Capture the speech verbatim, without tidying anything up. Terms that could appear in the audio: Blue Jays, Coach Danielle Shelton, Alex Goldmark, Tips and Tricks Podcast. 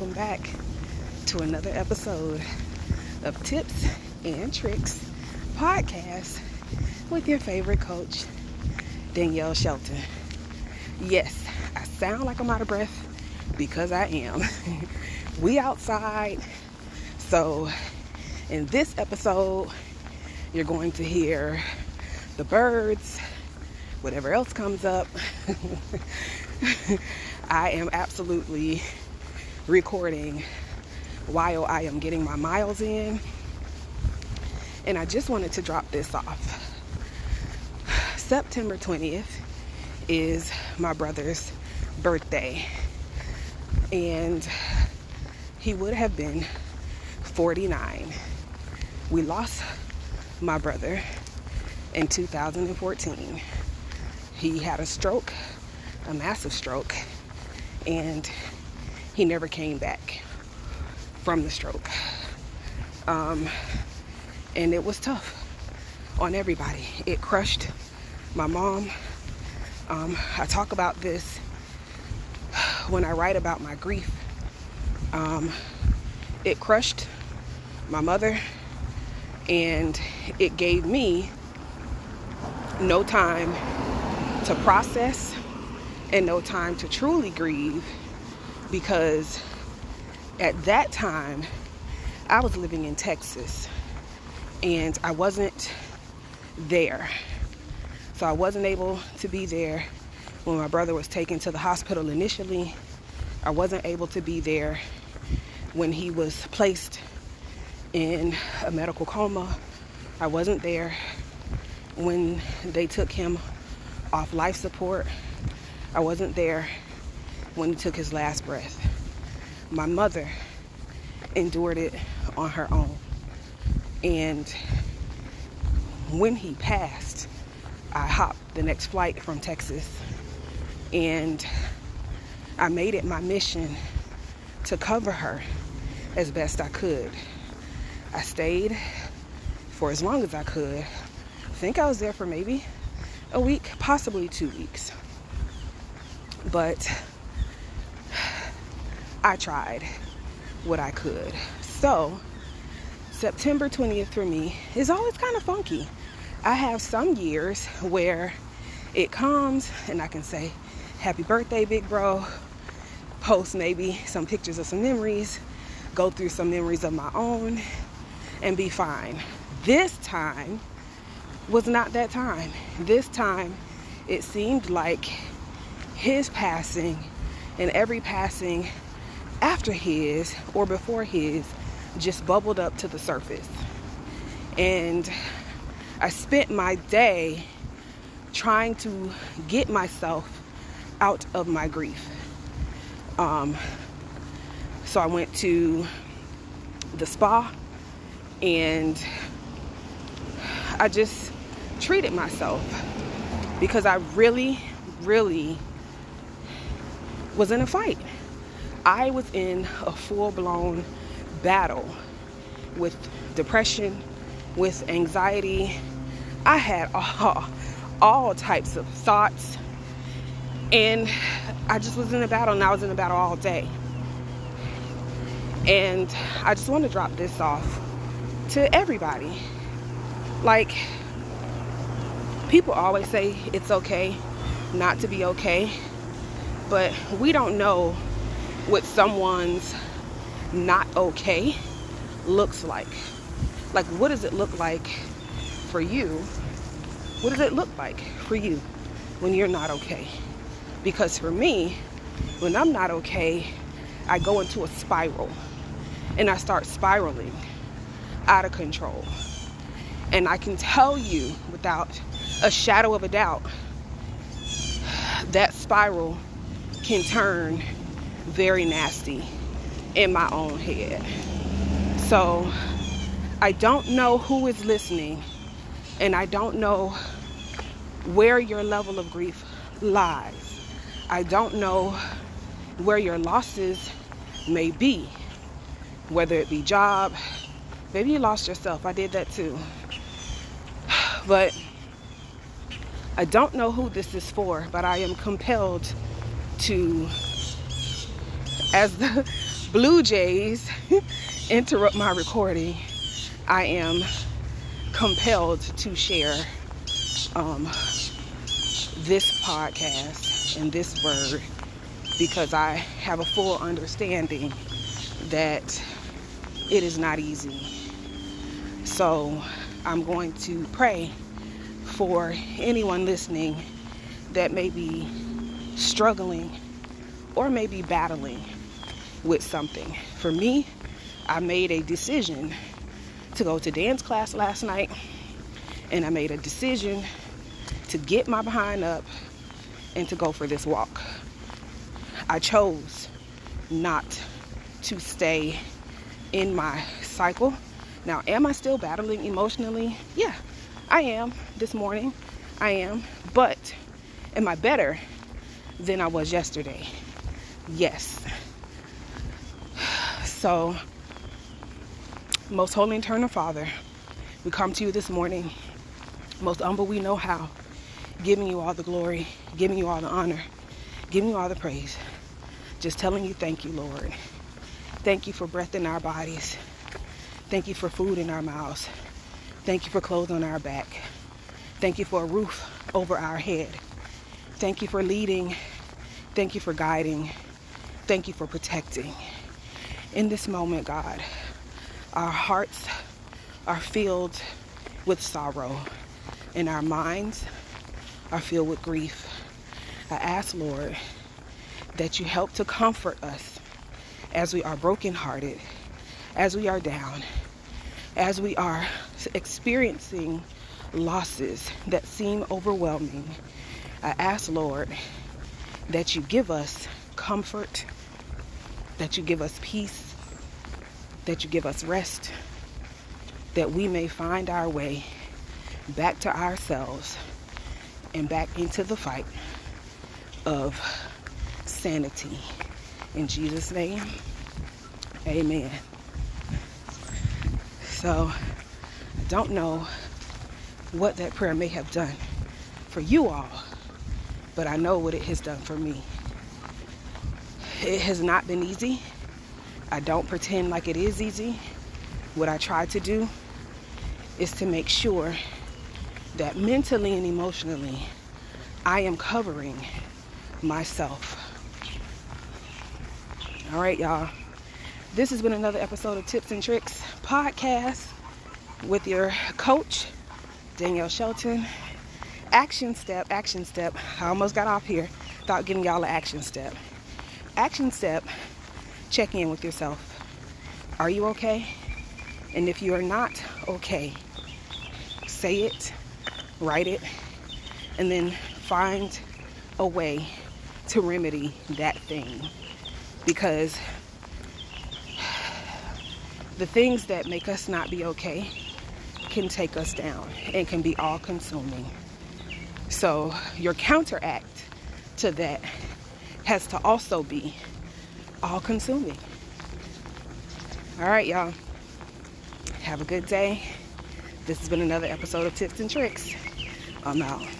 welcome back to another episode of Tips and Tricks Podcast with your favorite coach, Danielle Shelton. Yes, I sound like I'm out of breath because I am. We outside, so in this episode, you're going to hear the birds, whatever else comes up. I am absolutely recording while I am getting my miles in, and I just wanted to drop this off. September twentieth is my brother's birthday, and he would have been forty-nine. We lost my brother in two thousand fourteen. He had a stroke, a massive stroke, and he never came back from the stroke. Um, and it was tough on everybody. It crushed my mom. Um, I talk about this when I write about my grief. Um, it crushed my mother, and it gave me no time to process and no time to truly grieve, because at that time I was living in Texas and I wasn't there. So I wasn't able to be there when my brother was taken to the hospital initially. I wasn't able to be there when he was placed in a medical coma. I wasn't there when they took him off life support. I wasn't there when he took his last breath. My mother endured it on her own. And when he passed, I hopped the next flight from Texas, and I made it my mission to cover her as best I could. I stayed for as long as I could. I think I was there for maybe a week, possibly two weeks. But I tried what I could. So September twentieth for me is always kind of funky. I have some years where it comes and I can say, happy birthday, big bro. Post maybe some pictures of some memories, go through some memories of my own, and be fine. This time was not that time. This time it seemed like his passing and every passing after his or before his just bubbled up to the surface. And I spent my day trying to get myself out of my grief. Um, so I went to the spa and I just treated myself, because I really, really was in a fight. I was in a full-blown battle with depression, with anxiety. I had all, all types of thoughts, and I just was in a battle, and I was in a battle all day. And I just want to drop this off to everybody. Like, people always say it's okay not to be okay, but we don't know what someone's not okay looks like. Like, what does it look like for you? What does it look like for you when you're not okay? Because for me, when I'm not okay, I go into a spiral, and I start spiraling out of control. And I can tell you without a shadow of a doubt, that spiral can turn very nasty in my own head. So I don't know who is listening, and I don't know where your level of grief lies. I don't know where your losses may be, whether it be job, maybe you lost yourself. I did that too. But I don't know who this is for, but I am compelled to, as the Blue Jays interrupt my recording, I am compelled to share um, this podcast and this word, because I have a full understanding that it is not easy. So I'm going to pray for anyone listening that may be struggling or may be battling with something. For me, I made a decision to go to dance class last night, and I made a decision to get my behind up and to go for this walk. I chose not to stay in my cycle. Now, am I still battling emotionally? Yeah, I am. This morning, I am. But am I better than I was yesterday? Yes. So, most holy and eternal Father, we come to you this morning, most humble we know how, giving you all the glory, giving you all the honor, giving you all the praise, just telling you thank you, Lord. Thank you for breath in our bodies. Thank you for food in our mouths. Thank you for clothes on our back. Thank you for a roof over our head. Thank you for leading. Thank you for guiding. Thank you for protecting. In this moment, God, our hearts are filled with sorrow and our minds are filled with grief. I ask, Lord, that you help to comfort us as we are brokenhearted, as we are down, as we are experiencing losses that seem overwhelming. I ask, Lord, that you give us comfort, that you give us peace, that you give us rest, that we may find our way back to ourselves and back into the fight of sanity. In Jesus' name, amen. So, I don't know what that prayer may have done for you all, but I know what it has done for me. It has not been easy. I don't pretend like it is easy. What I try to do is to make sure that mentally and emotionally, I am covering myself. All right, y'all. This has been another episode of Tips and Tricks Podcast with your coach, Danielle Shelton. Action step, action step. I almost got off here without giving y'all an action step. Action step, check in with yourself. Are you okay? And if you are not okay, say it, write it, and then find a way to remedy that thing. Because the things that make us not be okay can take us down and can be all-consuming. So your counteract to that has to also be all-consuming. All right, y'all. Have a good day. This has been another episode of Tips and Tricks. I'm out.